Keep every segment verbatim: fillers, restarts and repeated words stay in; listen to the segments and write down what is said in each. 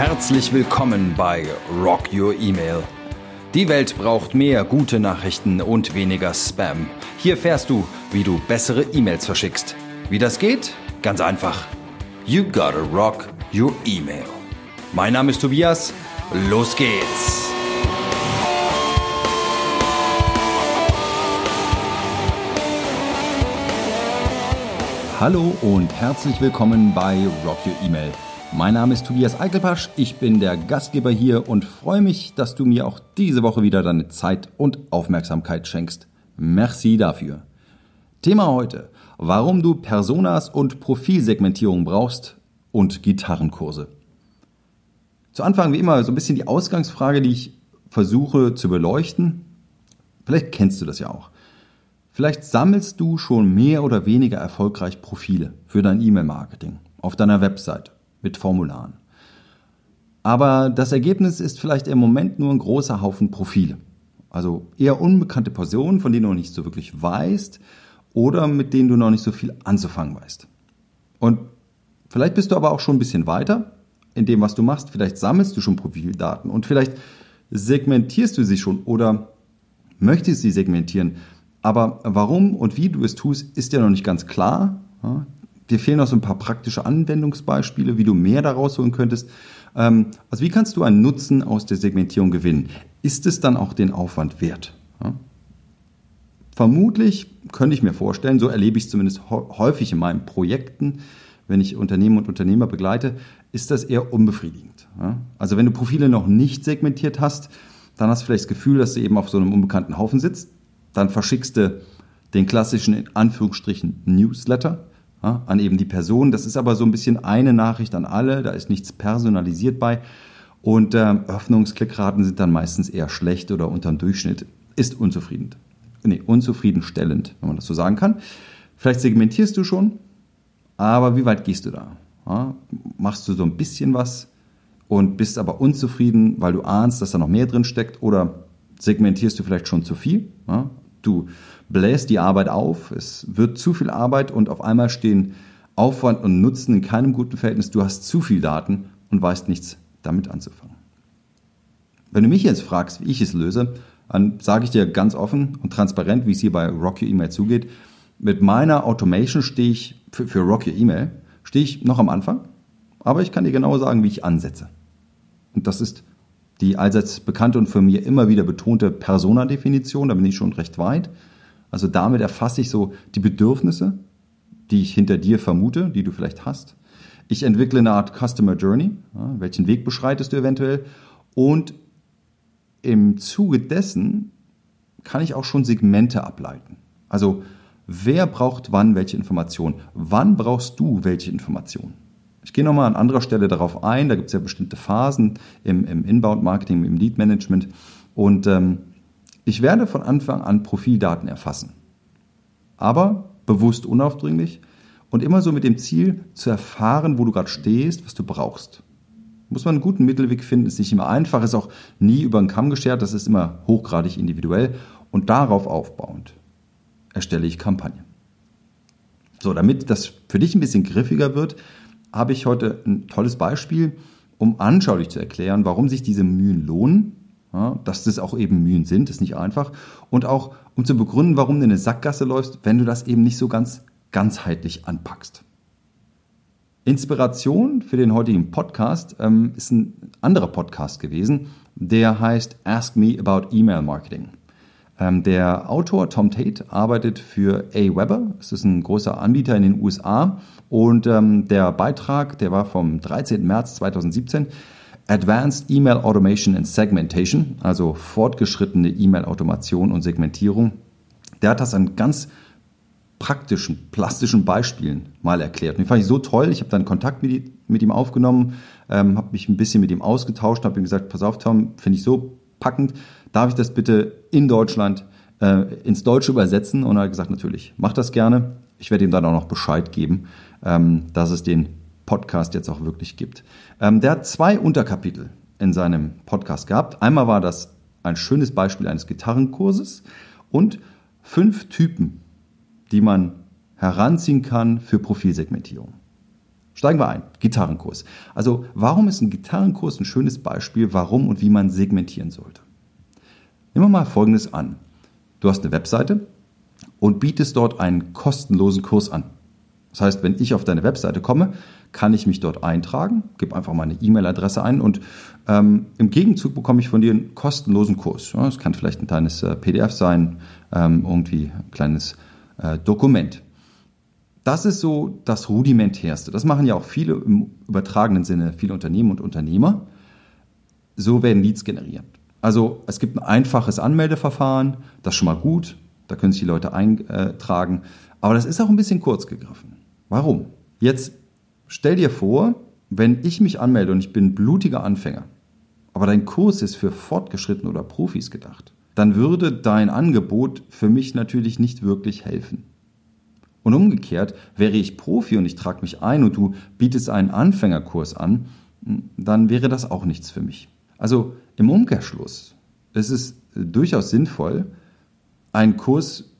Herzlich willkommen bei Rock Your Email. Die Welt braucht mehr gute Nachrichten und weniger Spam. Hier erfährst du, wie du bessere E-Mails verschickst. Wie das geht? Ganz einfach. You gotta rock your email. Mein Name ist Tobias. Los geht's! Hallo und herzlich willkommen bei Rock Your Email. Mein Name ist Tobias Eichelpasch, ich bin der Gastgeber hier und freue mich, dass du mir auch diese Woche wieder deine Zeit und Aufmerksamkeit schenkst. Merci dafür. Thema heute: Warum du Personas und Profilsegmentierung brauchst und Gitarrenkurse. Zu Anfang wie immer so ein bisschen die Ausgangsfrage, die ich versuche zu beleuchten. Vielleicht kennst du das ja auch. Vielleicht sammelst du schon mehr oder weniger erfolgreich Profile für dein E-Mail-Marketing auf deiner Website mit Formularen. Aber das Ergebnis ist vielleicht im Moment nur ein großer Haufen Profile. Also eher unbekannte Personen, von denen du noch nicht so wirklich weißt oder mit denen du noch nicht so viel anzufangen weißt. Und vielleicht bist du aber auch schon ein bisschen weiter in dem, was du machst. Vielleicht sammelst du schon Profildaten und vielleicht segmentierst du sie schon oder möchtest sie segmentieren. Aber warum und wie du es tust, ist ja noch nicht ganz klar. Ja, dir fehlen noch so ein paar praktische Anwendungsbeispiele, wie du mehr daraus holen könntest. Ähm, also wie kannst du einen Nutzen aus der Segmentierung gewinnen? Ist es dann auch den Aufwand wert? Ja. Vermutlich könnte ich mir vorstellen, so erlebe ich es zumindest häufig in meinen Projekten, wenn ich Unternehmen und Unternehmer begleite, ist das eher unbefriedigend. Ja. Also wenn du Profile noch nicht segmentiert hast, dann hast du vielleicht das Gefühl, dass du eben auf so einem unbekannten Haufen sitzt. Dann verschickst du den klassischen, in Anführungsstrichen, Newsletter ja, an eben die Person. Das ist aber so ein bisschen eine Nachricht an alle, da ist nichts personalisiert bei. Und ähm, Öffnungsklickraten sind dann meistens eher schlecht oder unterm Durchschnitt. Ist unzufrieden. Nee, unzufriedenstellend, wenn man das so sagen kann. Vielleicht segmentierst du schon, aber wie weit gehst du da? Ja, machst du so ein bisschen was und bist aber unzufrieden, weil du ahnst, dass da noch mehr drin steckt, oder segmentierst du vielleicht schon zu viel? Ja? Du bläst die Arbeit auf, es wird zu viel Arbeit und auf einmal stehen Aufwand und Nutzen in keinem guten Verhältnis. Du hast zu viel Daten und weißt nichts damit anzufangen. Wenn du mich jetzt fragst, wie ich es löse, dann sage ich dir ganz offen und transparent, wie es hier bei Rock Your Email zugeht. Mit meiner Automation stehe ich, für, für Rock Your Email, stehe ich noch am Anfang, aber ich kann dir genau sagen, wie ich ansetze. Und das ist die allseits bekannte und für mich immer wieder betonte Persona-Definition, da bin ich schon recht weit. Also damit erfasse ich so die Bedürfnisse, die ich hinter dir vermute, die du vielleicht hast. Ich entwickle eine Art Customer Journey, ja, welchen Weg beschreitest du eventuell. Und im Zuge dessen kann ich auch schon Segmente ableiten. Also wer braucht wann welche Information? Wann brauchst du welche Information? Ich gehe nochmal an anderer Stelle darauf ein, da gibt es ja bestimmte Phasen im, im Inbound-Marketing, im Lead-Management, und ähm, ich werde von Anfang an Profildaten erfassen, aber bewusst unaufdringlich und immer so mit dem Ziel zu erfahren, wo du gerade stehst, was du brauchst. Muss man einen guten Mittelweg finden, ist nicht immer einfach, ist auch nie über den Kamm geschert, das ist immer hochgradig individuell, und darauf aufbauend erstelle ich Kampagnen. So, damit das für dich ein bisschen griffiger wird, habe ich heute ein tolles Beispiel, um anschaulich zu erklären, warum sich diese Mühen lohnen, ja, dass das auch eben Mühen sind, ist nicht einfach, und auch um zu begründen, warum du in eine Sackgasse läufst, wenn du das eben nicht so ganz ganzheitlich anpackst. Inspiration für den heutigen Podcast ähm, ist ein anderer Podcast gewesen, der heißt Ask Me About Email Marketing. Ähm, der Autor Tom Tate arbeitet für AWeber, es ist ein großer Anbieter in den U S A, und ähm, der Beitrag, der war vom dreizehnten März zweitausendsiebzehn, Advanced Email Automation and Segmentation, also fortgeschrittene E-Mail-Automation und Segmentierung. Der hat das an ganz praktischen, plastischen Beispielen mal erklärt. Und den fand ich so toll, ich habe dann Kontakt mit, mit ihm aufgenommen, ähm, habe mich ein bisschen mit ihm ausgetauscht, habe ihm gesagt, pass auf Tom, finde ich so packend, darf ich das bitte in Deutschland äh, ins Deutsche übersetzen? Und er hat gesagt, natürlich, mach das gerne. Ich werde ihm dann auch noch Bescheid geben, ähm, dass es den Podcast jetzt auch wirklich gibt. Ähm, der hat zwei Unterkapitel in seinem Podcast gehabt. Einmal war das ein schönes Beispiel eines Gitarrenkurses und fünf Typen, die man heranziehen kann für Profilsegmentierung. Steigen wir ein, Gitarrenkurs. Also warum ist ein Gitarrenkurs ein schönes Beispiel, warum und wie man segmentieren sollte? Nehmen wir mal Folgendes an. Du hast eine Webseite und bietest dort einen kostenlosen Kurs an. Das heißt, wenn ich auf deine Webseite komme, kann ich mich dort eintragen, gebe einfach meine E-Mail-Adresse ein und ähm, im Gegenzug bekomme ich von dir einen kostenlosen Kurs. Ja, das kann vielleicht ein kleines äh, P D F sein, ähm, irgendwie ein kleines äh, Dokument. Das ist so das Rudimentärste. Das machen ja auch viele im übertragenen Sinne, viele Unternehmen und Unternehmer. So werden Leads generiert. Also es gibt ein einfaches Anmeldeverfahren, das ist schon mal gut, da können sich die Leute eintragen. Aber das ist auch ein bisschen kurz gegriffen. Warum? Jetzt stell dir vor, wenn ich mich anmelde und ich bin blutiger Anfänger, aber dein Kurs ist für Fortgeschrittene oder Profis gedacht, dann würde dein Angebot für mich natürlich nicht wirklich helfen. Und umgekehrt, wäre ich Profi und ich trage mich ein und du bietest einen Anfängerkurs an, dann wäre das auch nichts für mich. Also im Umkehrschluss ist es durchaus sinnvoll, einen Kurs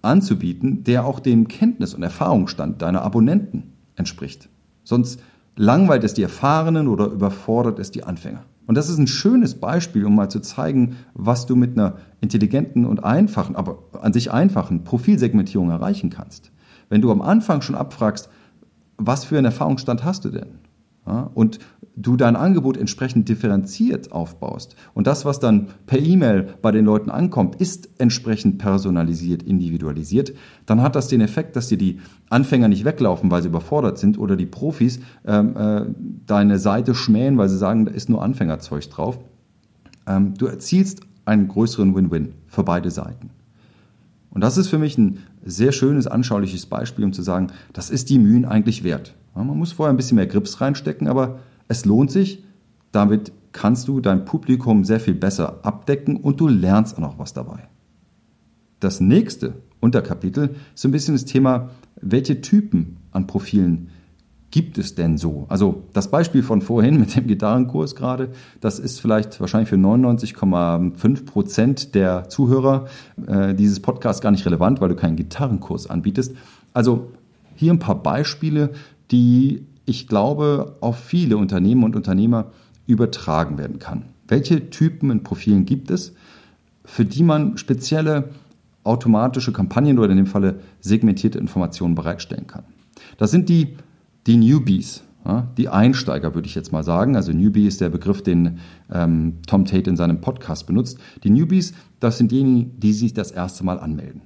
anzubieten, der auch dem Kenntnis- und Erfahrungsstand deiner Abonnenten entspricht. Sonst langweilt es die Erfahrenen oder überfordert es die Anfänger. Und das ist ein schönes Beispiel, um mal zu zeigen, was du mit einer intelligenten und einfachen, aber an sich einfachen Profilsegmentierung erreichen kannst. Wenn du am Anfang schon abfragst, was für einen Erfahrungsstand hast du denn? Ja, und du dein Angebot entsprechend differenziert aufbaust und das, was dann per E-Mail bei den Leuten ankommt, ist entsprechend personalisiert, individualisiert, dann hat das den Effekt, dass dir die Anfänger nicht weglaufen, weil sie überfordert sind oder die Profis ähm, äh, deine Seite schmähen, weil sie sagen, da ist nur Anfängerzeug drauf. Ähm, du erzielst einen größeren Win-Win für beide Seiten. Und das ist für mich ein sehr schönes, anschauliches Beispiel, um zu sagen, das ist die Mühen eigentlich wert. Ja, man muss vorher ein bisschen mehr Grips reinstecken, aber es lohnt sich. Damit kannst du dein Publikum sehr viel besser abdecken und du lernst auch noch was dabei. Das nächste Unterkapitel ist so ein bisschen das Thema, welche Typen an Profilen gibt es denn so? Also das Beispiel von vorhin mit dem Gitarrenkurs gerade, das ist vielleicht wahrscheinlich für neunundneunzig Komma fünf Prozent der Zuhörer äh, dieses Podcasts gar nicht relevant, weil du keinen Gitarrenkurs anbietest. Also hier ein paar Beispiele, die ich glaube auf viele Unternehmen und Unternehmer übertragen werden kann. Welche Typen in Profilen gibt es, für die man spezielle automatische Kampagnen oder in dem Falle segmentierte Informationen bereitstellen kann? Das sind die Die Newbies, die Einsteiger würde ich jetzt mal sagen, also Newbie ist der Begriff, den ähm, Tom Tate in seinem Podcast benutzt. Die Newbies, das sind diejenigen, die sich das erste Mal anmelden,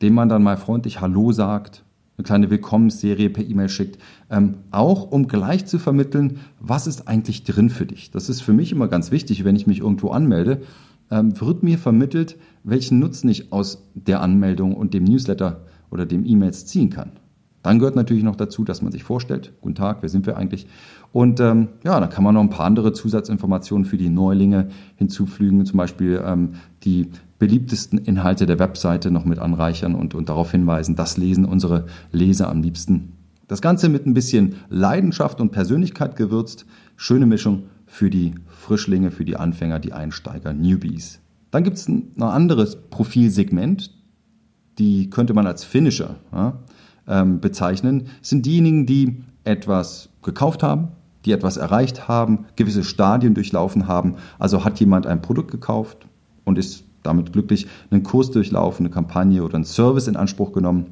dem man dann mal freundlich Hallo sagt, eine kleine Willkommensserie per E-Mail schickt, ähm, auch um gleich zu vermitteln, was ist eigentlich drin für dich. Das ist für mich immer ganz wichtig, wenn ich mich irgendwo anmelde, ähm, wird mir vermittelt, welchen Nutzen ich aus der Anmeldung und dem Newsletter oder dem E-Mails ziehen kann. Dann gehört natürlich noch dazu, dass man sich vorstellt, guten Tag, wer sind wir eigentlich? Und ähm, ja, dann kann man noch ein paar andere Zusatzinformationen für die Neulinge hinzufügen, zum Beispiel ähm, die beliebtesten Inhalte der Webseite noch mit anreichern und, und darauf hinweisen, das lesen unsere Leser am liebsten. Das Ganze mit ein bisschen Leidenschaft und Persönlichkeit gewürzt. Schöne Mischung für die Frischlinge, für die Anfänger, die Einsteiger, Newbies. Dann gibt es ein, ein anderes Profilsegment, die könnte man als Finisher, ja, bezeichnen, sind diejenigen, die etwas gekauft haben, die etwas erreicht haben, gewisse Stadien durchlaufen haben. Also hat jemand ein Produkt gekauft und ist damit glücklich, einen Kurs durchlaufen, eine Kampagne oder einen Service in Anspruch genommen.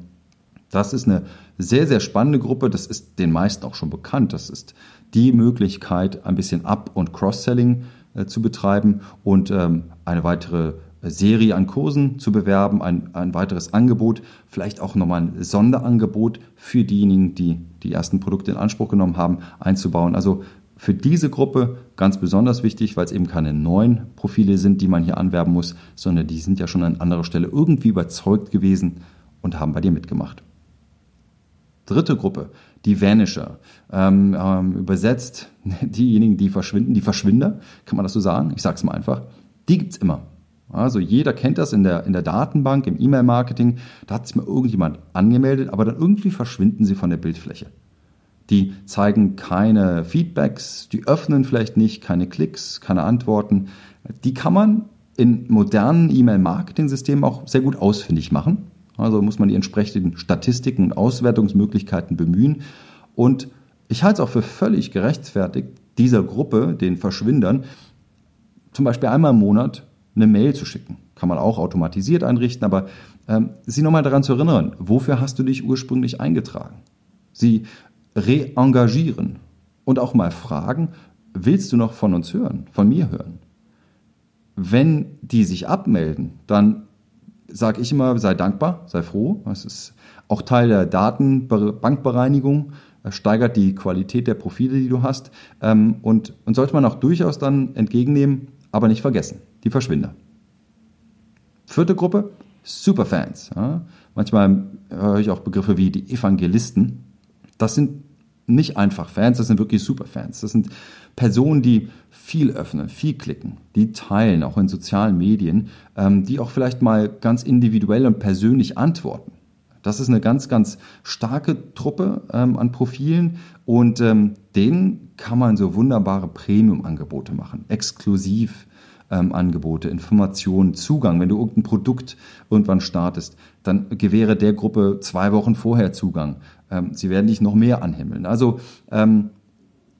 Das ist eine sehr, sehr spannende Gruppe. Das ist den meisten auch schon bekannt. Das ist die Möglichkeit, ein bisschen Up- und Cross-Selling äh, zu betreiben und ähm, eine weitere Serie an Kursen zu bewerben, ein, ein weiteres Angebot, vielleicht auch nochmal ein Sonderangebot für diejenigen, die die ersten Produkte in Anspruch genommen haben, einzubauen. Also für diese Gruppe ganz besonders wichtig, weil es eben keine neuen Profile sind, die man hier anwerben muss, sondern die sind ja schon an anderer Stelle irgendwie überzeugt gewesen und haben bei dir mitgemacht. Dritte Gruppe, die Vanisher, ähm, ähm, übersetzt diejenigen, die verschwinden, die Verschwinder, kann man das so sagen? Ich sage es mal einfach, die gibt es immer. Also jeder kennt das in der, in der Datenbank, im E-Mail-Marketing. Da hat sich mal irgendjemand angemeldet, aber dann irgendwie verschwinden sie von der Bildfläche. Die zeigen keine Feedbacks, die öffnen vielleicht nicht, keine Klicks, keine Antworten. Die kann man in modernen E-Mail-Marketing-Systemen auch sehr gut ausfindig machen. Also muss man die entsprechenden Statistiken und Auswertungsmöglichkeiten bemühen. Und Ich halte es auch für völlig gerechtfertigt, dieser Gruppe, den Verschwindern, zum Beispiel einmal im Monat eine Mail zu schicken. Kann man auch automatisiert einrichten, aber ähm, sie nochmal daran zu erinnern, wofür hast du dich ursprünglich eingetragen? Sie reengagieren und auch mal fragen, willst du noch von uns hören, von mir hören? Wenn die sich abmelden, dann sage ich immer, sei dankbar, sei froh. Das ist auch Teil der Datenbankbereinigung, steigert die Qualität der Profile, die du hast. Ähm, und, und sollte man auch durchaus dann entgegennehmen, aber nicht vergessen, die Verschwinder. Vierte Gruppe, Superfans. Ja, manchmal höre ich auch Begriffe wie die Evangelisten. Das sind nicht einfach Fans, das sind wirklich Superfans. Das sind Personen, die viel öffnen, viel klicken, die teilen, auch in sozialen Medien, ähm, die auch vielleicht mal ganz individuell und persönlich antworten. Das ist eine ganz, ganz starke Truppe ähm, an Profilen und ähm, denen kann man so wunderbare Premium-Angebote machen, exklusiv. Angebote, Informationen, Zugang. Wenn du irgendein Produkt irgendwann startest, dann gewähre der Gruppe zwei Wochen vorher Zugang. Sie werden dich noch mehr anhimmeln. Also ähm,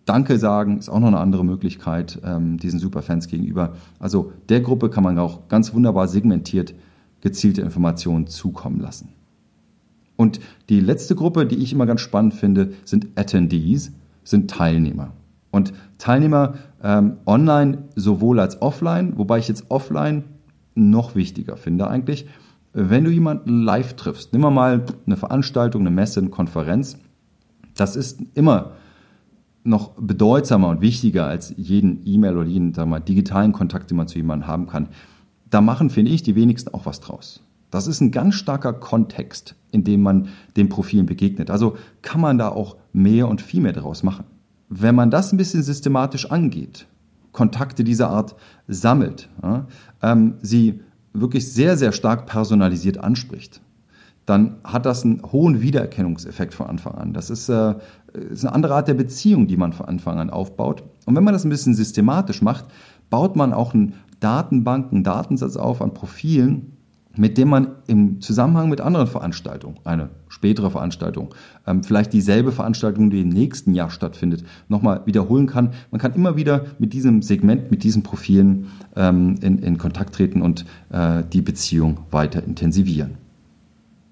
Danke sagen ist auch noch eine andere Möglichkeit, ähm, diesen Superfans gegenüber. Also der Gruppe kann man auch ganz wunderbar segmentiert gezielte Informationen zukommen lassen. Und die letzte Gruppe, die ich immer ganz spannend finde, sind Attendees, sind Teilnehmer. Und Teilnehmer ähm, online sowohl als offline, wobei ich jetzt offline noch wichtiger finde eigentlich, wenn du jemanden live triffst, nimm mal eine Veranstaltung, eine Messe, eine Konferenz, das ist immer noch bedeutsamer und wichtiger als jeden E-Mail oder jeden sagen wir mal, digitalen Kontakt, den man zu jemandem haben kann. Da machen, finde ich, die wenigsten auch was draus. Das ist ein ganz starker Kontext, in dem man den Profilen begegnet. Also kann man da auch mehr und viel mehr draus machen. Wenn man das ein bisschen systematisch angeht, Kontakte dieser Art sammelt, ja, ähm, sie wirklich sehr, sehr stark personalisiert anspricht, dann hat das einen hohen Wiedererkennungseffekt von Anfang an. Das ist, äh, ist eine andere Art der Beziehung, die man von Anfang an aufbaut. Und wenn man das ein bisschen systematisch macht, baut man auch einen Datenbank, einen Datensatz auf an Profilen, mit dem man im Zusammenhang mit anderen Veranstaltungen, eine spätere Veranstaltung, vielleicht dieselbe Veranstaltung, die im nächsten Jahr stattfindet, nochmal wiederholen kann. Man kann immer wieder mit diesem Segment, mit diesen Profilen in, in Kontakt treten und die Beziehung weiter intensivieren.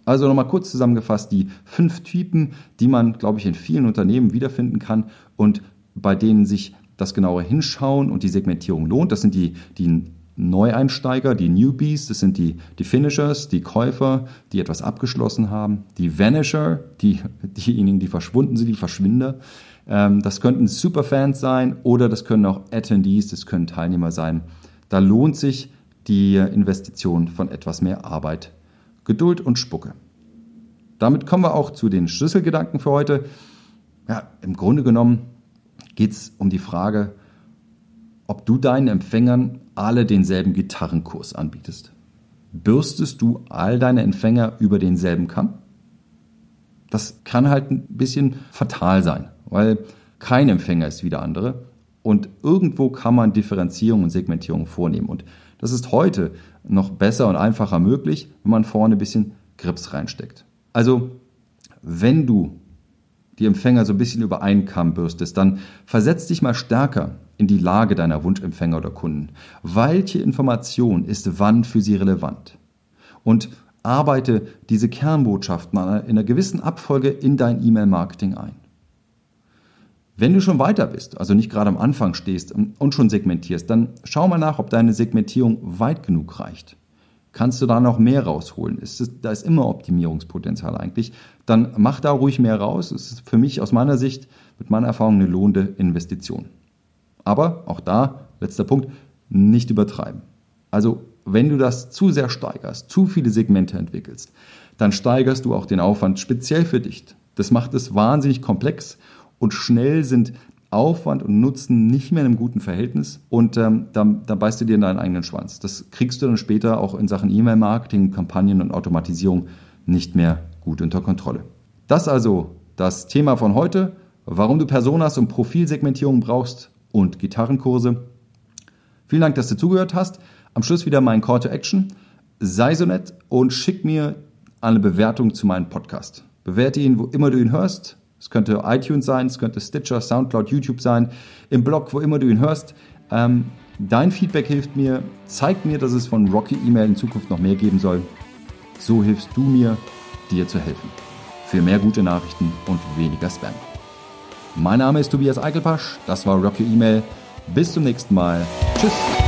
Also nochmal kurz zusammengefasst, die fünf Typen, die man, glaube ich, in vielen Unternehmen wiederfinden kann und bei denen sich das genauere Hinschauen und die Segmentierung lohnt. Das sind die, die Neueinsteiger, die Newbies, das sind die, die Finishers, die Käufer, die etwas abgeschlossen haben, die Vanisher, die, diejenigen, die verschwunden sind, die Verschwinder. Ähm, das könnten Superfans sein oder das können auch Attendees, das können Teilnehmer sein. Da lohnt sich die Investition von etwas mehr Arbeit, Geduld und Spucke. Damit kommen wir auch zu den Schlüsselgedanken für heute. Ja, im Grunde genommen geht es um die Frage, ob du deinen Empfängern alle denselben Gitarrenkurs anbietest. Bürstest du all deine Empfänger über denselben Kamm? Das kann halt ein bisschen fatal sein, weil kein Empfänger ist wie der andere und irgendwo kann man Differenzierung und Segmentierung vornehmen und das ist heute noch besser und einfacher möglich, wenn man vorne ein bisschen Grips reinsteckt. Also, wenn du die Empfänger so ein bisschen über einen Kamm bürstest, dann versetz dich mal stärker in die Lage deiner Wunschempfänger oder Kunden. Welche Information ist wann für sie relevant? Und arbeite diese Kernbotschaften in einer gewissen Abfolge in dein E-Mail-Marketing ein. Wenn du schon weiter bist, also nicht gerade am Anfang stehst und schon segmentierst, dann schau mal nach, ob deine Segmentierung weit genug reicht. Kannst du da noch mehr rausholen? Ist es, da ist immer Optimierungspotenzial eigentlich. Dann mach da ruhig mehr raus. Es ist für mich aus meiner Sicht, mit meiner Erfahrung, eine lohnende Investition. Aber auch da, letzter Punkt, nicht übertreiben. Also wenn du das zu sehr steigerst, zu viele Segmente entwickelst, dann steigerst du auch den Aufwand speziell für dich. Das macht es wahnsinnig komplex und schnell sind Aufwand und Nutzen nicht mehr in einem guten Verhältnis und ähm, dann, dann beißt du dir in deinen eigenen Schwanz. Das kriegst du dann später auch in Sachen E-Mail-Marketing, Kampagnen und Automatisierung nicht mehr gut unter Kontrolle. Das also das Thema von heute, warum du Personas und Profilsegmentierung brauchst und Gitarrenkurse. Vielen Dank, dass du zugehört hast. Am Schluss wieder mein Call to Action. Sei so nett und schick mir eine Bewertung zu meinem Podcast. Bewerte ihn, wo immer du ihn hörst. Es könnte iTunes sein, es könnte Stitcher, Soundcloud, YouTube sein, im Blog, wo immer du ihn hörst. Ähm, dein Feedback hilft mir, zeigt mir, dass es von Rocky Email in Zukunft noch mehr geben soll. So hilfst du mir, dir zu helfen. Für mehr gute Nachrichten und weniger Spam. Mein Name ist Tobias Eichelpasch, das war Rock Your Email. Bis zum nächsten Mal. Tschüss.